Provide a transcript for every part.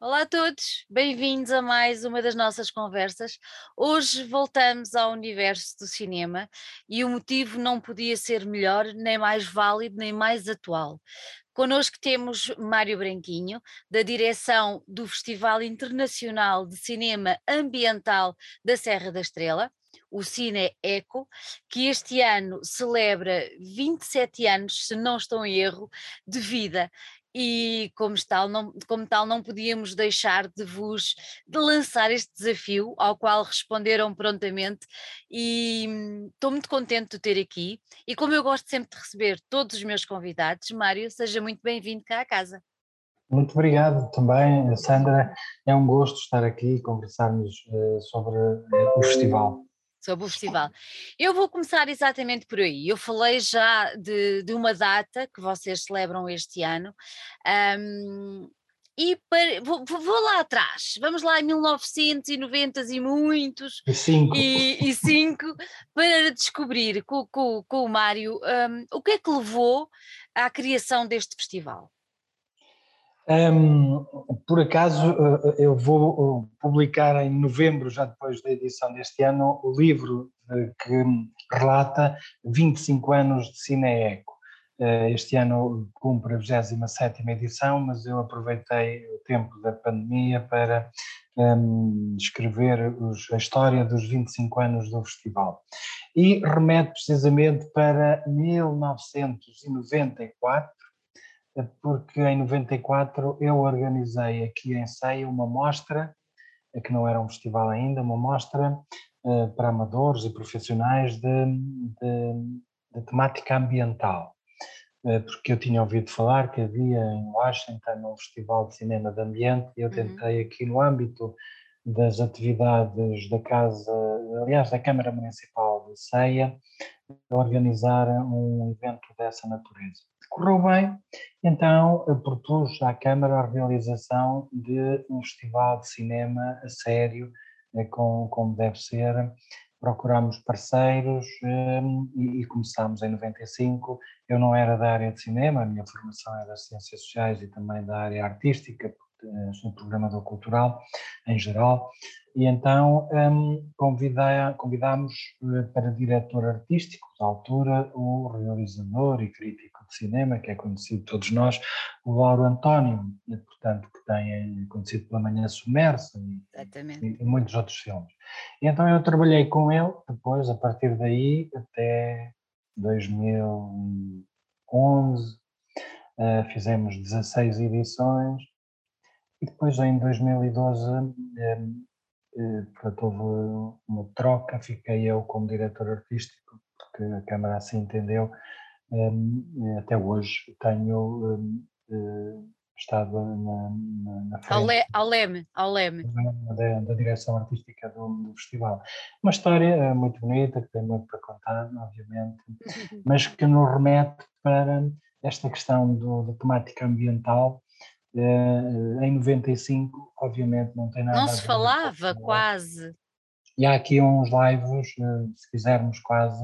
Olá a todos, bem-vindos a mais uma das nossas conversas. Hoje voltamos ao universo do cinema e o motivo não podia ser melhor, nem mais válido, nem mais atual. Connosco temos Mário Branquinho, da direção do Festival Internacional de Cinema Ambiental da Serra da Estrela, o CineEco, que este ano celebra 27 anos, se não estou em erro, de vida. E como tal não podíamos deixar de vos lançar este desafio, ao qual responderam prontamente, e estou muito contente de ter aqui. E como eu gosto sempre de receber todos os meus convidados, Mário, seja muito bem-vindo cá à casa. Muito obrigado também, Sandra, é um gosto estar aqui e conversarmos sobre o festival. Sobre o festival. Eu vou começar exatamente por aí. Eu falei já de uma data que vocês celebram este ano, vou lá atrás, vamos lá em 1990 e muitos, e 5, para descobrir com o Mário o que é que levou à criação deste festival. Por acaso, eu vou publicar em novembro, já depois da edição deste ano, o livro que relata 25 anos de CineEco. Este ano cumpre a 27ª edição, mas eu aproveitei o tempo da pandemia para escrever a história dos 25 anos do festival. E remeto precisamente para 1994, porque em 94 eu organizei aqui em Ceia uma mostra, que não era um festival ainda, uma mostra para amadores e profissionais de temática ambiental, porque eu tinha ouvido falar que havia em Washington um festival de cinema de ambiente e eu tentei aqui no âmbito das atividades da Casa, aliás da Câmara Municipal de Ceia, organizar um evento dessa natureza. Correu bem, então eu propus à Câmara a realização de um festival de cinema a sério, como deve ser. Procurámos parceiros e começámos em 95. Eu não era da área de cinema, a minha formação era das ciências sociais e também da área artística, porque sou programador cultural em geral, e então convidámos para diretor artístico da altura o realizador e crítico de cinema, que é conhecido de todos nós, o Lauro António, e, portanto, que tem conhecido pela Manhã Sumersa e muitos outros filmes. E então eu trabalhei com ele depois, a partir daí, até 2011, fizemos 16 edições. E depois, em 2012, portanto, houve uma troca, fiquei eu como diretor artístico, porque a Câmara assim entendeu. Até hoje tenho estado na frente ao leme. Da direção artística do festival. Uma história muito bonita, que tem muito para contar, obviamente, mas que nos remete para esta questão da temática ambiental. Em 95, obviamente, não tem nada a ver. Não se falava quase. E há aqui uns lives, se quisermos quase,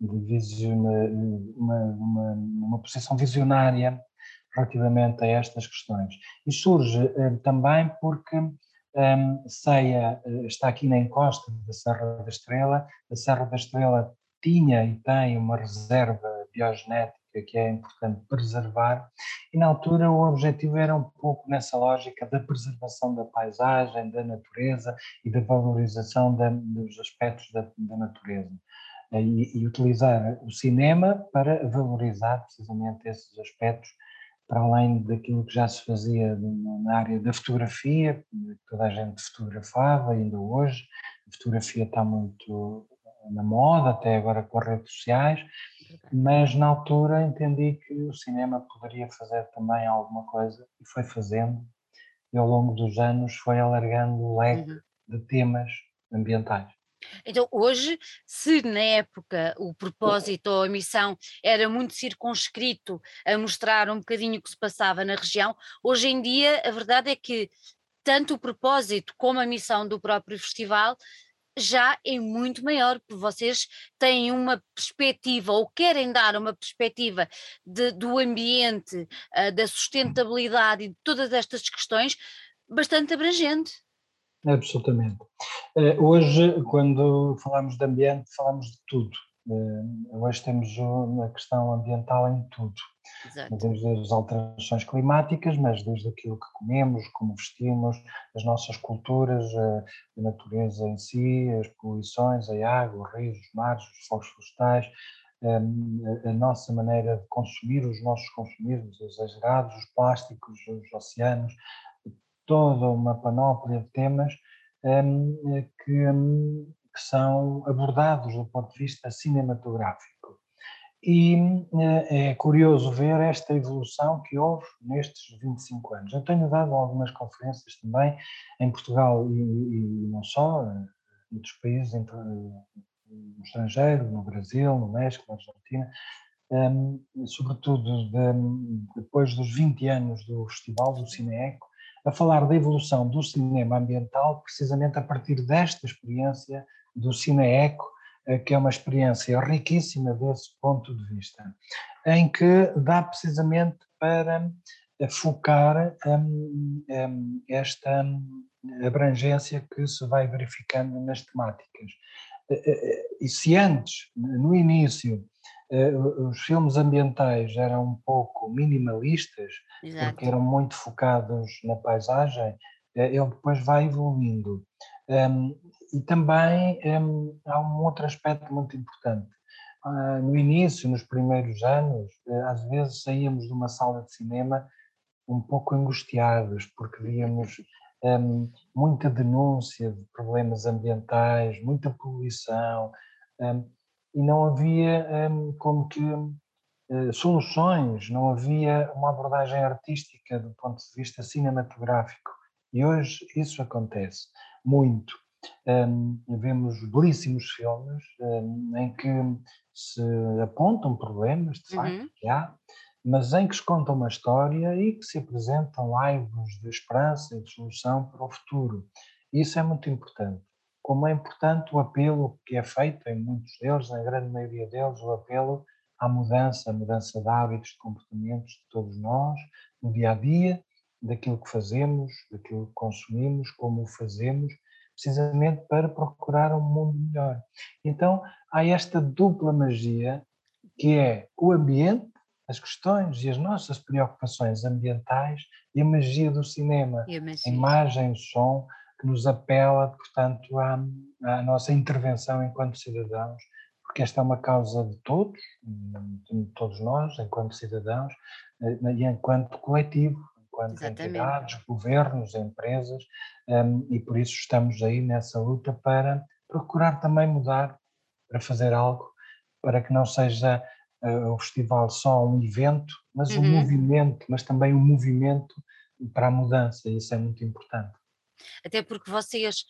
de uma posição visionária relativamente a estas questões. E surge também porque Ceia está aqui na encosta da Serra da Estrela. A Serra da Estrela tinha e tem uma reserva biogenética que é importante preservar, e na altura o objetivo era um pouco nessa lógica da preservação da paisagem, da natureza e da valorização dos aspectos da natureza, e utilizar o cinema para valorizar precisamente esses aspectos, para além daquilo que já se fazia na área da fotografia, que toda a gente fotografava ainda hoje. A fotografia está muito na moda, até agora com as redes sociais, mas na altura entendi que o cinema poderia fazer também alguma coisa, e foi fazendo, e ao longo dos anos foi alargando o leque de temas ambientais. Então hoje, se na época o propósito ou a missão era muito circunscrito a mostrar um bocadinho o que se passava na região, hoje em dia a verdade é que tanto o propósito como a missão do próprio festival já é muito maior, porque vocês têm uma perspectiva, ou querem dar uma perspectiva do ambiente, da sustentabilidade e de todas estas questões bastante abrangente. Absolutamente. Hoje, quando falamos de ambiente, falamos de tudo. Hoje temos a questão ambiental em tudo. Exato. Desde as alterações climáticas, mas desde aquilo que comemos, como vestimos, as nossas culturas, a natureza em si, as poluições, a água, os rios, os mares, os fogos florestais, a nossa maneira de consumir, os nossos consumíveis exagerados, os plásticos, os oceanos, toda uma panóplia de temas que são abordados do ponto de vista cinematográfico. E é curioso ver esta evolução que houve nestes 25 anos. Eu tenho dado algumas conferências também em Portugal e não só, em outros países, no estrangeiro, no Brasil, no México, na Argentina, sobretudo depois dos 20 anos do Festival do CineEco, a falar da evolução do cinema ambiental precisamente a partir desta experiência do CineEco, que é uma experiência riquíssima desse ponto de vista, em que dá precisamente para focar esta abrangência que se vai verificando nas temáticas. E se antes, no início, os filmes ambientais eram um pouco minimalistas, exato, porque eram muito focados na paisagem, ele depois vai evoluindo. E também há um outro aspecto muito importante. No início, nos primeiros anos, às vezes saíamos de uma sala de cinema um pouco angustiados, porque víamos muita denúncia de problemas ambientais, muita poluição, e não havia como que soluções, não havia uma abordagem artística do ponto de vista cinematográfico. E hoje isso acontece muito. Vemos belíssimos filmes em que se apontam problemas, de facto, uhum, que há, mas em que se conta uma história e que se apresentam laivos de esperança e de solução para o futuro. Isso é muito importante. Como é importante o apelo que é feito em muitos deles, na grande maioria deles, o apelo à mudança, a mudança de hábitos, de comportamentos de todos nós, no dia-a-dia, daquilo que fazemos, daquilo que consumimos, como o fazemos, precisamente para procurar um mundo melhor. Então, há esta dupla magia que é o ambiente, as questões e as nossas preocupações ambientais e a magia do cinema, a imagem, o som, que nos apela, portanto, à nossa intervenção enquanto cidadãos, porque esta é uma causa de todos nós, enquanto cidadãos e enquanto coletivo, enquanto, exatamente, entidades, governos, empresas, e por isso estamos aí nessa luta para procurar também mudar, para fazer algo, para que não seja o festival só um evento, mas uhum, um movimento, mas também um movimento para a mudança, e isso é muito importante. Até porque vocês,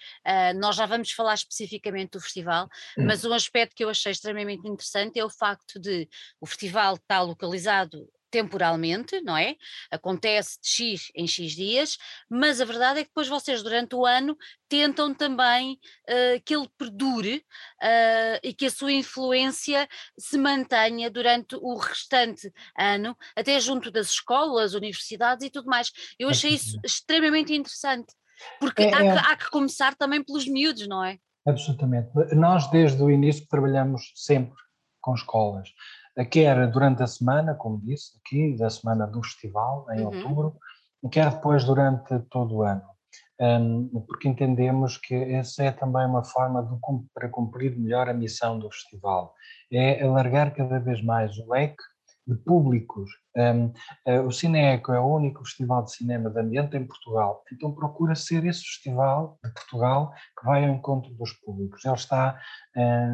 nós já vamos falar especificamente do festival, mas um aspecto que eu achei extremamente interessante é o facto de o festival estar localizado temporalmente, não é? Acontece de X em X dias, mas a verdade é que depois vocês durante o ano tentam também que ele perdure e que a sua influência se mantenha durante o restante ano, até junto das escolas, universidades e tudo mais. Eu achei isso extremamente interessante, porque há que começar também pelos miúdos, não é? Absolutamente. Nós desde o início trabalhamos sempre com escolas, quer durante a semana, como disse, aqui, da semana do festival, em uhum, outubro, quer depois durante todo o ano, porque entendemos que essa é também uma forma para cumprir melhor a missão do festival, é alargar cada vez mais o leque de públicos. O CineEco é o único festival de cinema de ambiente em Portugal, então procura ser esse festival de Portugal que vai ao encontro dos públicos. Ele está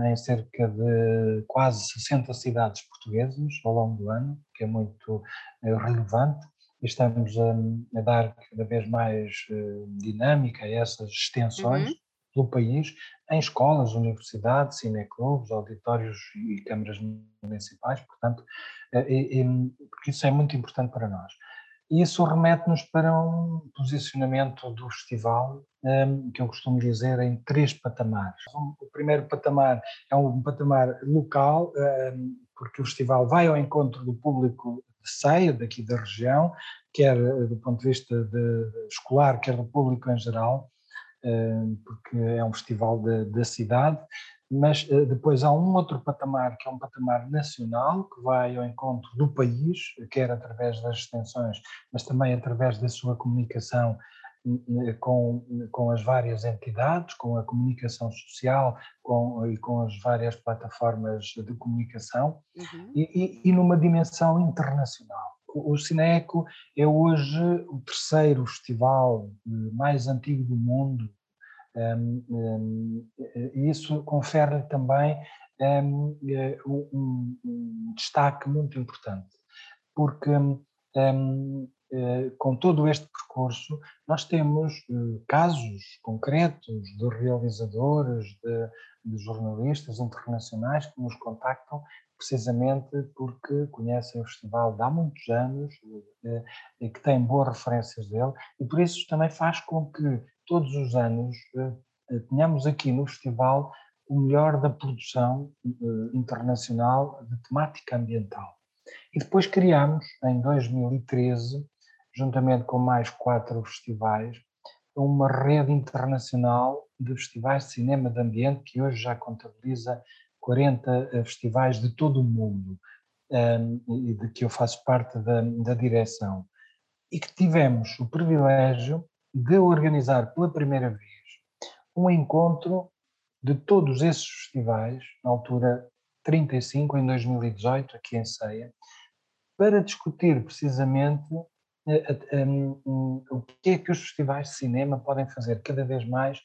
em cerca de quase 60 cidades portuguesas ao longo do ano, que é muito relevante, e estamos a dar cada vez mais dinâmica a essas extensões, uhum, do país, em escolas, universidades, cineclubes, auditórios e câmaras municipais, portanto, porque isso é muito importante para nós. E isso remete-nos para um posicionamento do festival, que eu costumo dizer em 3 patamares. O primeiro patamar é um patamar local, porque o festival vai ao encontro do público de saia daqui da região, quer do ponto de vista de escolar, quer do público em geral, porque é um festival da cidade, mas depois há um outro patamar, que é um patamar nacional, que vai ao encontro do país, quer através das extensões, mas também através da sua comunicação com as várias entidades, com a comunicação social e com as várias plataformas de comunicação, uhum. e numa dimensão internacional. O CineEco é hoje o terceiro festival mais antigo do mundo. Isso confere também um destaque muito importante, porque com todo este percurso nós temos casos concretos de realizadores, de jornalistas internacionais que nos contactam precisamente porque conhecem o festival de há muitos anos e que têm boas referências dele, e por isso também faz com que todos os anos tenhamos aqui no festival o melhor da produção internacional de temática ambiental. E depois criámos, em 2013, juntamente com mais 4 festivais, uma rede internacional de festivais de cinema de ambiente que hoje já contabiliza 40 festivais de todo o mundo, e de que eu faço parte da direção, e que tivemos o privilégio de organizar pela primeira vez um encontro de todos esses festivais, na altura 35, em 2018, aqui em Ceia, para discutir precisamente o que é que os festivais de cinema podem fazer cada vez mais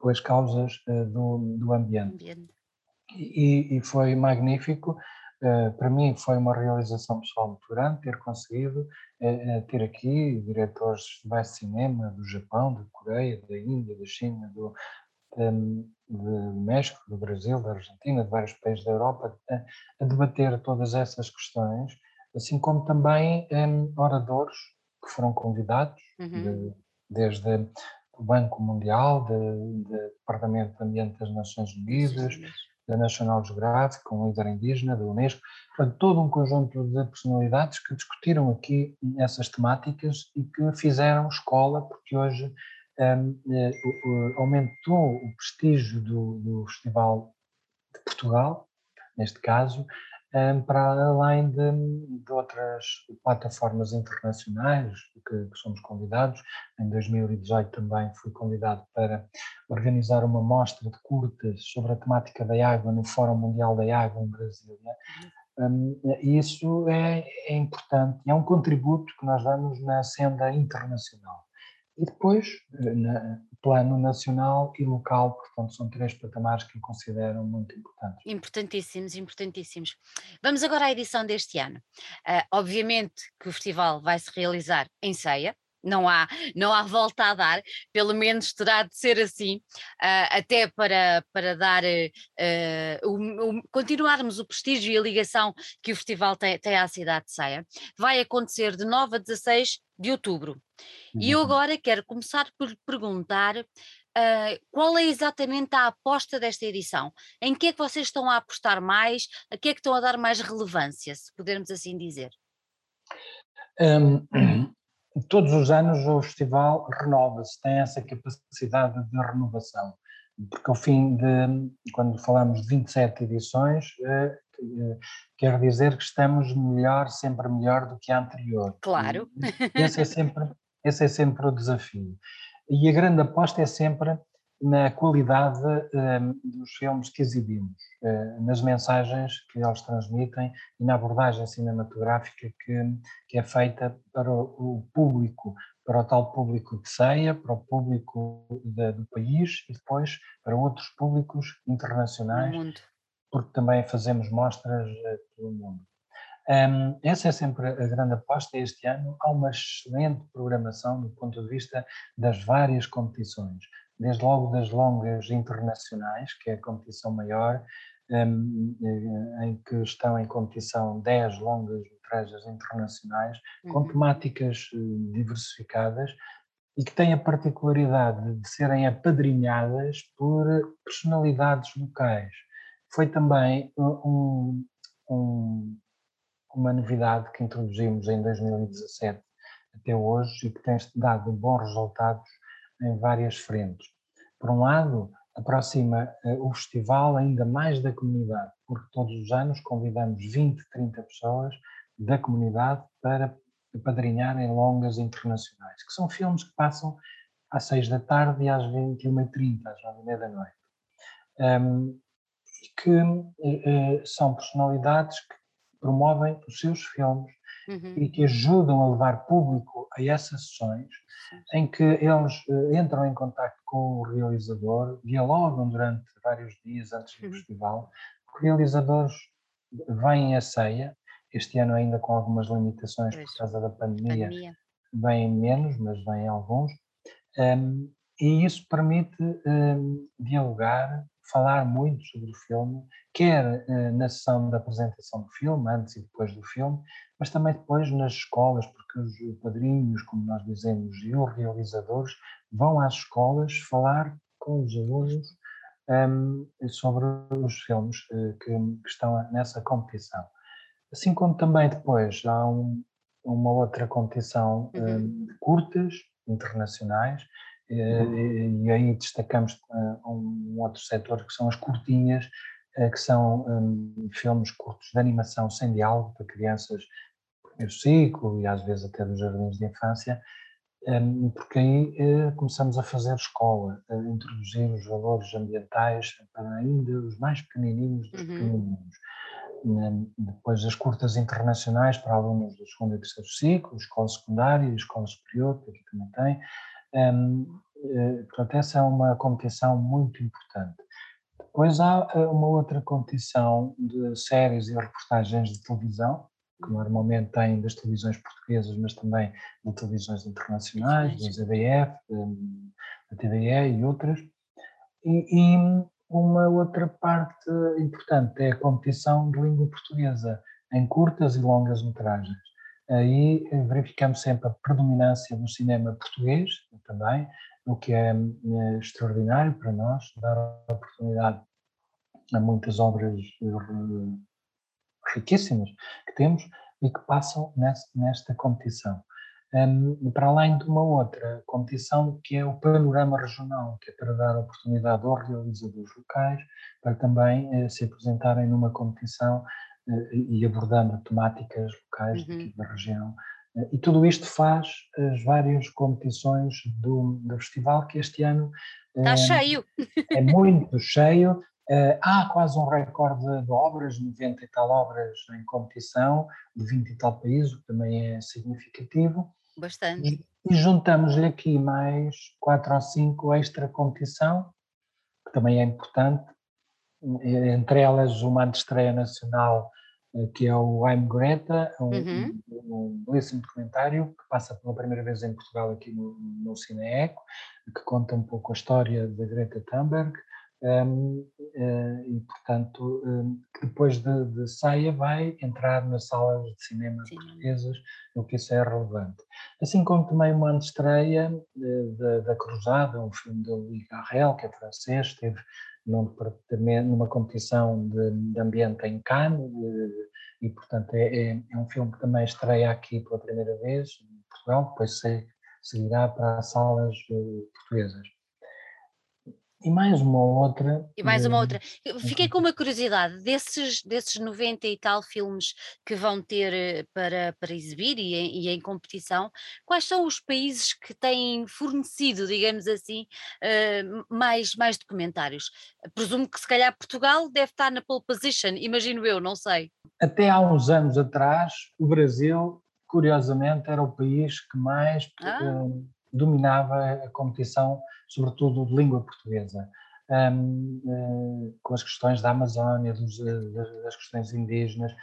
pelas causas do ambiente. E foi magnífico. Para mim foi uma realização pessoal muito grande ter conseguido ter aqui diretores de festivais de cinema do Japão, da Coreia, da Índia, da China, do México, do Brasil, da Argentina, de vários países da Europa, a debater todas essas questões, assim como também oradores que foram convidados, uhum. Desde o Banco Mundial, do Departamento de Ambiente das Nações Unidas, da National Geographic, um líder indígena, da Unesco, todo um conjunto de personalidades que discutiram aqui essas temáticas e que fizeram escola, porque hoje aumentou o prestígio do Festival de Portugal, neste caso, para além de outras plataformas internacionais que somos convidados. Em 2018 também fui convidado para organizar uma mostra de curtas sobre a temática da água no Fórum Mundial da Água em Brasília. Isso é importante, é um contributo que nós damos na senda internacional. E depois, no plano nacional e local, portanto, são 3 patamares que eu considero muito importantes. Importantíssimos, importantíssimos. Vamos agora à edição deste ano. Obviamente que o festival vai se realizar em Ceia, não há volta a dar, pelo menos terá de ser assim, até para dar, continuarmos o prestígio e a ligação que o festival tem à cidade de Ceia. Vai acontecer de 9 a 16 de outubro. Uhum. E eu agora quero começar por perguntar qual é exatamente a aposta desta edição? Em que é que vocês estão a apostar mais? A que é que estão a dar mais relevância, se pudermos assim dizer? Todos os anos o festival renova-se, tem essa capacidade de renovação, porque ao fim quando falamos de 27 edições, quer dizer que estamos melhor, sempre melhor do que a anterior. Claro. Esse é sempre o desafio. E a grande aposta é sempre na qualidade dos filmes que exibimos, nas mensagens que eles transmitem e na abordagem cinematográfica que é feita para o público, para o tal público de Ceia, para o público do país e depois para outros públicos internacionais, porque também fazemos mostras pelo mundo. Essa é sempre a grande aposta. Este ano há uma excelente programação do ponto de vista das várias competições, desde logo das longas internacionais, que é a competição maior, em que estão em competição 10 longas-metragens internacionais, uhum. com temáticas diversificadas e que têm a particularidade de serem apadrinhadas por personalidades locais. Foi também uma novidade que introduzimos em 2017, até hoje e que tem dado bons resultados em várias frentes. Por um lado, aproxima o festival ainda mais da comunidade, porque todos os anos convidamos 20, 30 pessoas da comunidade para apadrinharem longas internacionais, que são filmes que passam às 6 da tarde e às 21h30, às 9h30 da noite. E que são personalidades que promovem os seus filmes, uhum, e que ajudam a levar público a essas sessões, em que eles entram em contacto com o realizador, dialogam durante vários dias antes do, uhum, festival. Os realizadores vêm à ceia, este ano ainda com algumas limitações, pois, por causa da pandemia. Vêm menos, mas vêm alguns. E isso permite dialogar, falar muito sobre o filme, quer na sessão da apresentação do filme, antes e depois do filme, mas também depois nas escolas, porque os padrinhos, como nós dizemos, e os realizadores vão às escolas falar com os alunos sobre os filmes que estão nessa competição. Assim como também depois há uma outra competição, uhum, de curtas internacionais, e aí destacamos um outro setor que são as curtinhas, que são filmes curtos de animação sem diálogo para crianças do primeiro ciclo e às vezes até dos jardins de infância, porque aí começamos a fazer escola, a introduzir os valores ambientais para ainda os mais pequenininhos dos, uhum, pequenininhos. Depois as curtas internacionais para alunos do segundo e terceiro ciclo, escola secundária e escola superior, que aqui também tem. Portanto, essa é uma competição muito importante. Depois há uma outra competição de séries e reportagens de televisão, que normalmente tem das televisões portuguesas, mas também de televisões internacionais, das EDF, da TVE e outras. E uma outra parte importante é a competição de língua portuguesa, em curtas e longas metragens. Aí verificamos sempre a predominância do cinema português também, o que é extraordinário para nós, dar oportunidade a muitas obras riquíssimas que temos e que passam nesta competição. Para além de uma outra competição que é o panorama regional, que é para dar oportunidade aos realizadores locais para também se apresentarem numa competição e abordando temáticas locais, uhum, da região. E tudo isto faz as várias competições do festival, que este ano está cheio. É muito cheio. Há quase um recorde de obras, 90 e tal obras em competição, de 20 e tal países, o que também é significativo. Bastante. E juntamos-lhe aqui mais 4 ou 5 extra competição, que também é importante, entre elas uma estreia nacional, que é o I Am Greta, uhum, um belíssimo documentário que passa pela primeira vez em Portugal aqui no CineEco, que conta um pouco a história da Greta Thunberg, e portanto que depois de saia vai entrar nas salas de cinema, sim, portuguesas, o que isso é relevante. Assim como também uma estreia da Cruzada, um filme de Louis Garrel, que é francês, teve numa competição de ambiente em Cannes, e portanto é um filme que também estreia aqui pela primeira vez em Portugal, depois seguirá para as salas portuguesas. E mais uma outra. Fiquei com uma curiosidade, desses 90 e tal filmes que vão ter para exibir e em competição, quais são os países que têm fornecido, digamos assim, mais documentários? Presumo que se calhar Portugal deve estar na pole position, imagino eu, não sei. Até há uns anos atrás, o Brasil, curiosamente, era o país que mais dominava a competição, sobretudo de língua portuguesa, com as questões da Amazónia, das questões indígenas,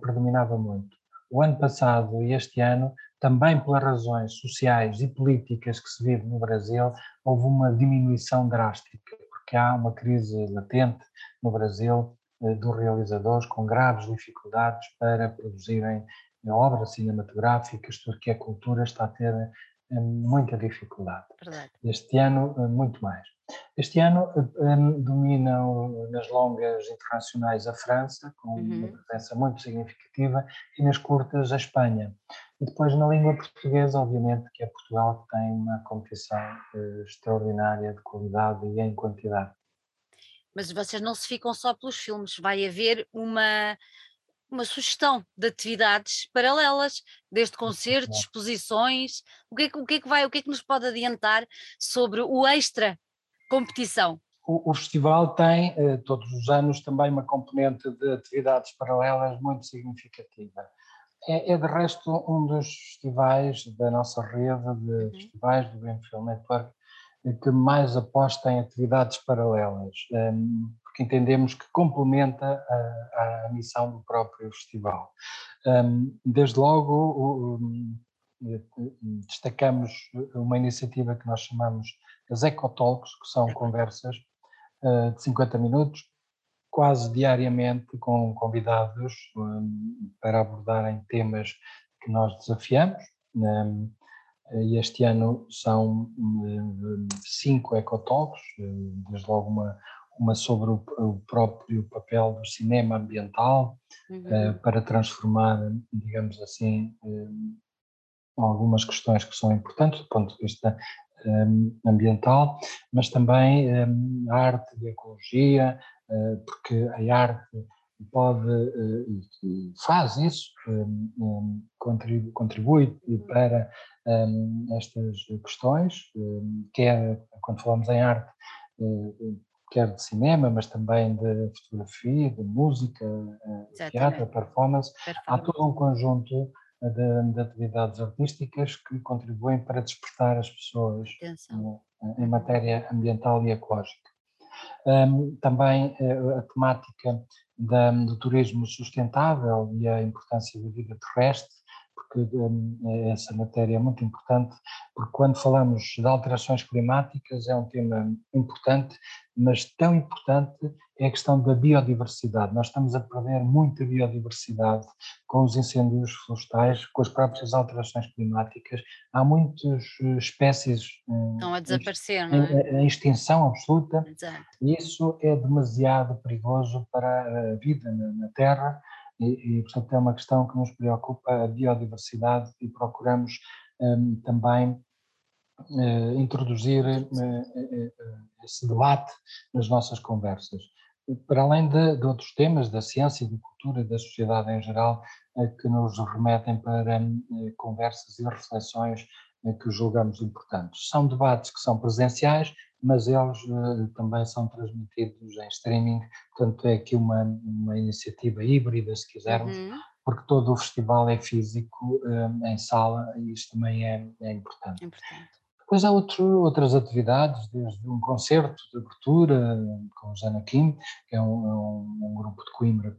predominava muito. O ano passado e este ano, também pelas razões sociais e políticas que se vive no Brasil, houve uma diminuição drástica, porque há uma crise latente no Brasil dos realizadores com graves dificuldades para produzirem obras cinematográficas, porque a cultura está a ter muita dificuldade. Verdade. Este ano, muito mais. Este ano dominam nas longas internacionais a França, com, uhum, uma presença muito significativa, e nas curtas a Espanha. E depois na língua portuguesa, obviamente, que é Portugal, que tem uma competição extraordinária de qualidade e em quantidade. Mas vocês não se ficam só pelos filmes, vai haver uma sugestão de atividades paralelas, desde concertos, exposições. O que é que nos pode adiantar sobre o extra competição? O festival tem, todos os anos, também uma componente de atividades paralelas muito significativa. É de resto um dos festivais da nossa rede de festivais do Greenfield Network que mais aposta em atividades paralelas, porque entendemos que complementa a missão do próprio festival. Desde logo destacamos uma iniciativa que nós chamamos as Ecotalks, que são conversas de 50 minutos, quase diariamente com convidados para abordarem temas que nós desafiamos. E este ano são 5 ecotalks, desde logo uma sobre o próprio papel do cinema ambiental, para transformar, digamos assim, algumas questões que são importantes do ponto de vista ambiental, mas também a arte e a ecologia, porque a arte pode e faz isso, contribui para estas questões, quer quando falamos em arte, quer de cinema, mas também de fotografia, de música, teatro, performance. Há todo um conjunto de atividades artísticas que contribuem para despertar as pessoas em matéria ambiental e ecológica. Também a temática do turismo sustentável e a importância da vida terrestre, porque essa matéria é muito importante, porque quando falamos de alterações climáticas é um tema importante, mas tão importante é a questão da biodiversidade. Nós estamos a perder muita biodiversidade com os incêndios florestais, com as próprias alterações climáticas. Há muitas espécies estão a desaparecer, não é? Em extinção absoluta. Exato. E isso é demasiado perigoso para a vida na Terra. E, portanto, é uma questão que nos preocupa, a biodiversidade, e procuramos também introduzir esse debate nas nossas conversas. Para além de outros temas, da ciência, da cultura, da sociedade em geral, que nos remetem para conversas e reflexões que julgamos importantes. São debates que são presenciais, mas eles também são transmitidos em streaming, portanto é aqui uma iniciativa híbrida, se quisermos, porque todo o festival é físico, em sala, e isto também é importante. Depois há outras atividades, desde um concerto de abertura com Jana Kim, que é um grupo de Coimbra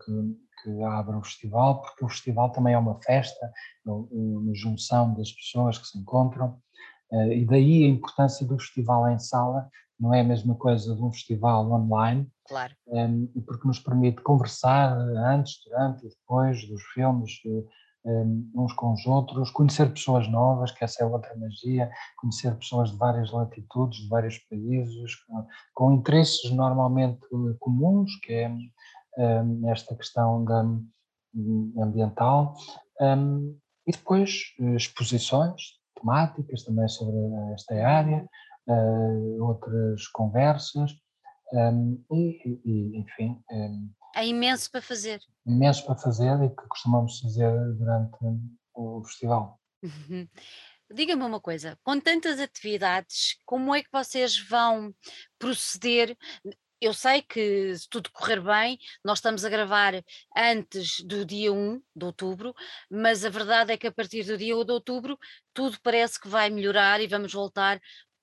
que abre o festival, porque o festival também é uma festa, uma junção das pessoas que se encontram, e daí a importância do festival em sala. Não é a mesma coisa de um festival online, claro, porque nos permite conversar antes, durante e depois dos filmes, uns com os outros, conhecer pessoas novas, que essa é outra magia, conhecer pessoas de várias latitudes, de vários países, com interesses normalmente comuns, que é esta questão ambiental, e depois exposições temáticas também sobre esta área, outras conversas, enfim. É imenso para fazer. Imenso para fazer, e que costumamos fazer durante o festival. Diga-me uma coisa, com tantas atividades, como é que vocês vão proceder? Eu sei que, se tudo correr bem, nós estamos a gravar antes do dia 1 de outubro, mas a verdade é que a partir do dia 1 de outubro tudo parece que vai melhorar e vamos voltar,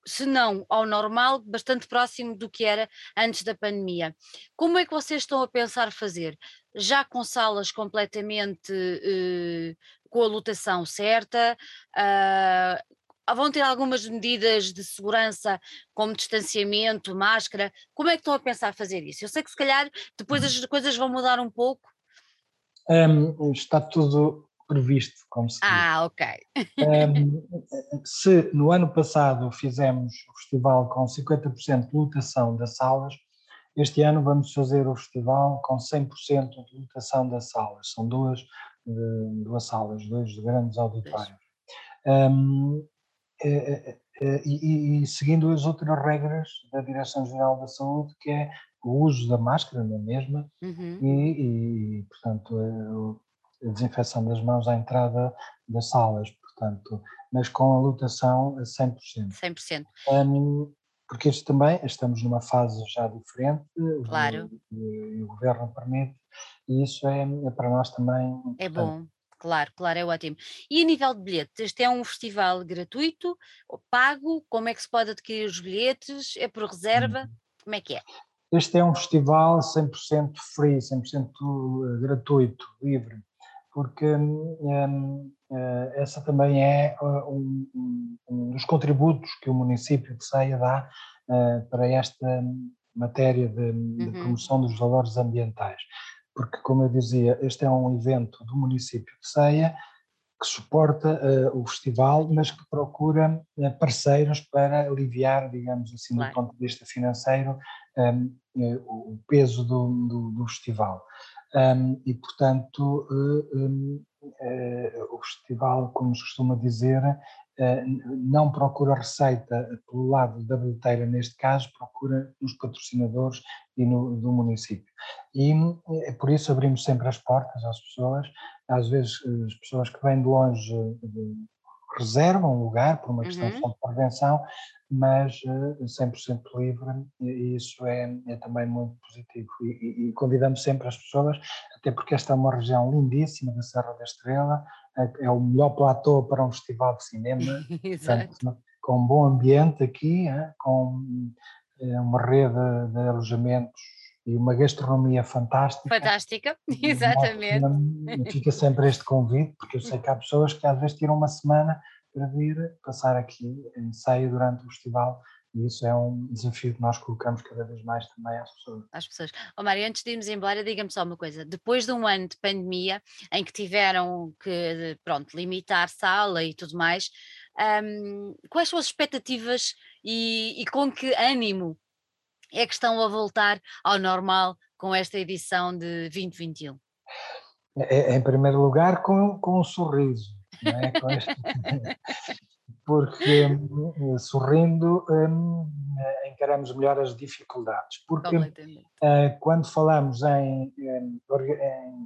se não ao normal, bastante próximo do que era antes da pandemia. Como é que vocês estão a pensar fazer? Já com salas completamente com a lotação certa? Vão ter algumas medidas de segurança, como distanciamento, máscara? Como é que estão a pensar fazer isso? Eu sei que se calhar depois as coisas vão mudar um pouco. Está tudo previsto, como se diz. Ok. Se no ano passado fizemos o festival com 50% de lotação das salas, este ano vamos fazer o festival com 100% de lotação das salas. São duas de duas salas, dois grandes auditórios. E seguindo as outras regras da Direção-Geral da Saúde, que é o uso da máscara na mesma, uhum. E portanto, a desinfecção das mãos à entrada das salas, portanto, mas com a lotação a 100%. 100%. Porque este também, estamos numa fase já diferente, claro. E o Governo permite, e isso é para nós também importante. É bom. Claro, claro, é ótimo. E a nível de bilhetes, este é um festival gratuito, pago, como é que se pode adquirir os bilhetes, é por reserva, como é que é? Este é um festival 100% free, 100% gratuito, livre, porque essa também é um dos contributos que o município de Ceia dá para esta matéria de promoção dos valores ambientais. Porque, como eu dizia, este é um evento do município de Ceia que suporta o festival, mas que procura parceiros para aliviar, digamos assim, do ponto de vista financeiro, o peso do festival. E, portanto, o festival, como se costuma dizer, não procura receita pelo lado da bilheteira, neste caso, procura nos patrocinadores e do município. E por isso abrimos sempre as portas às pessoas. Às vezes as pessoas que vêm de longe reservam um lugar por uma questão de prevenção, mas 100% livre, e isso é também muito positivo. E convidamos sempre as pessoas, até porque esta é uma região lindíssima da Serra da Estrela, é o melhor platô para um festival de cinema, portanto, com um bom ambiente aqui, com uma rede de alojamentos e uma gastronomia fantástica. Fantástica, exatamente. Fica sempre este convite, porque eu sei que há pessoas que às vezes tiram uma semana para vir passar aqui em Ceia durante o festival, e isso é um desafio que nós colocamos cada vez mais também às pessoas. Às pessoas. Oh, Mário, antes de irmos embora, diga-me só uma coisa, depois de um ano de pandemia em que tiveram que, limitar sala e tudo mais, quais são as expectativas e com que ânimo é que estão a voltar ao normal com esta edição de 2021? Em primeiro lugar, com um sorriso, não é? Com este... porque sorrindo encaramos melhor as dificuldades, porque quando falamos em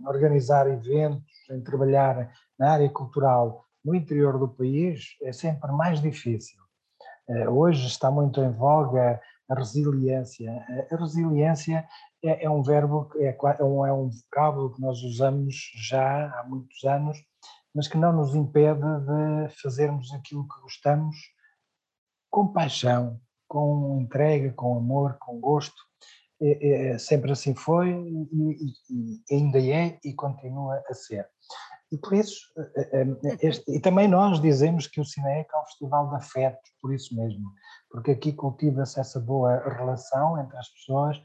organizar eventos, em trabalhar na área cultural no interior do país, é sempre mais difícil. Hoje está muito em voga a resiliência. A resiliência é um verbo, é um vocábulo que nós usamos já há muitos anos, mas que não nos impede de fazermos aquilo que gostamos com paixão, com entrega, com amor, com gosto. Sempre assim foi e ainda é e continua a ser. E por isso, e também nós dizemos que o CineEco é um festival de afetos, por isso mesmo, porque aqui cultiva-se essa boa relação entre as pessoas,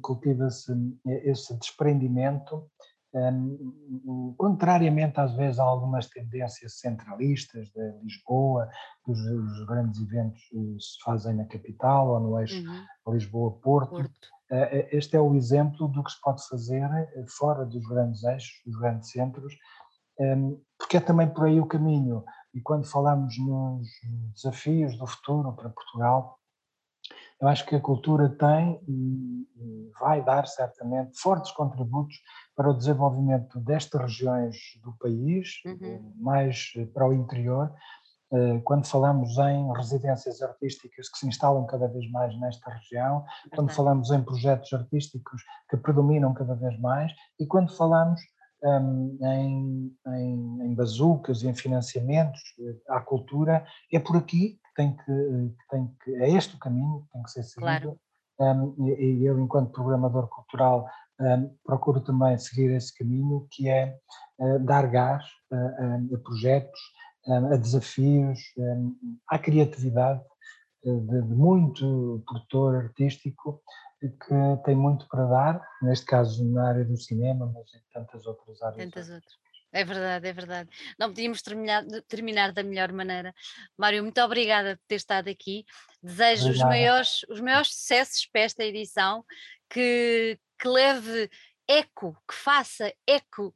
cultiva-se esse desprendimento, contrariamente às vezes a algumas tendências centralistas de Lisboa, que os grandes eventos se fazem na capital ou no eixo Lisboa-Porto. Este é o exemplo do que se pode fazer fora dos grandes eixos, dos grandes centros, porque é também por aí o caminho. E quando falamos nos desafios do futuro para Portugal, eu acho que a cultura tem e vai dar certamente fortes contributos para o desenvolvimento destas regiões do país, mais para o interior. Quando falamos em residências artísticas que se instalam cada vez mais nesta região, quando falamos em projetos artísticos que predominam cada vez mais, e quando falamos em bazucas e em financiamentos à cultura, é por aqui que é este o caminho que tem que ser seguido. Claro. E eu, enquanto programador cultural, procuro também seguir esse caminho, que é dar gás a projetos, a desafios, à criatividade de muito produtor artístico, que tem muito para dar, neste caso na área do cinema, mas em tantas outras áreas. Tantas outras. É verdade, é verdade. Não podíamos terminar da melhor maneira. Mário, muito obrigada por ter estado aqui. Desejo os maiores sucessos para esta edição, que leve eco, que faça eco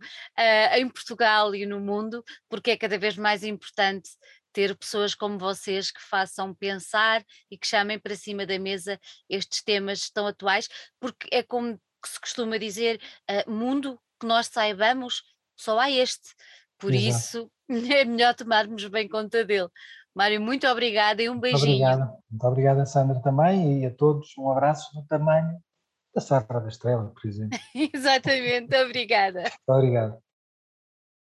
em Portugal e no mundo, porque é cada vez mais importante ter pessoas como vocês que façam pensar e que chamem para cima da mesa estes temas tão atuais, porque é como se costuma dizer, mundo que nós saibamos, só há este, por isso é melhor tomarmos bem conta dele. Mário, muito obrigada e um beijinho. Muito obrigada, Sandra, também, e a todos um abraço do tamanho da Serra da Estrela, por exemplo. Exatamente, obrigada. Muito obrigado.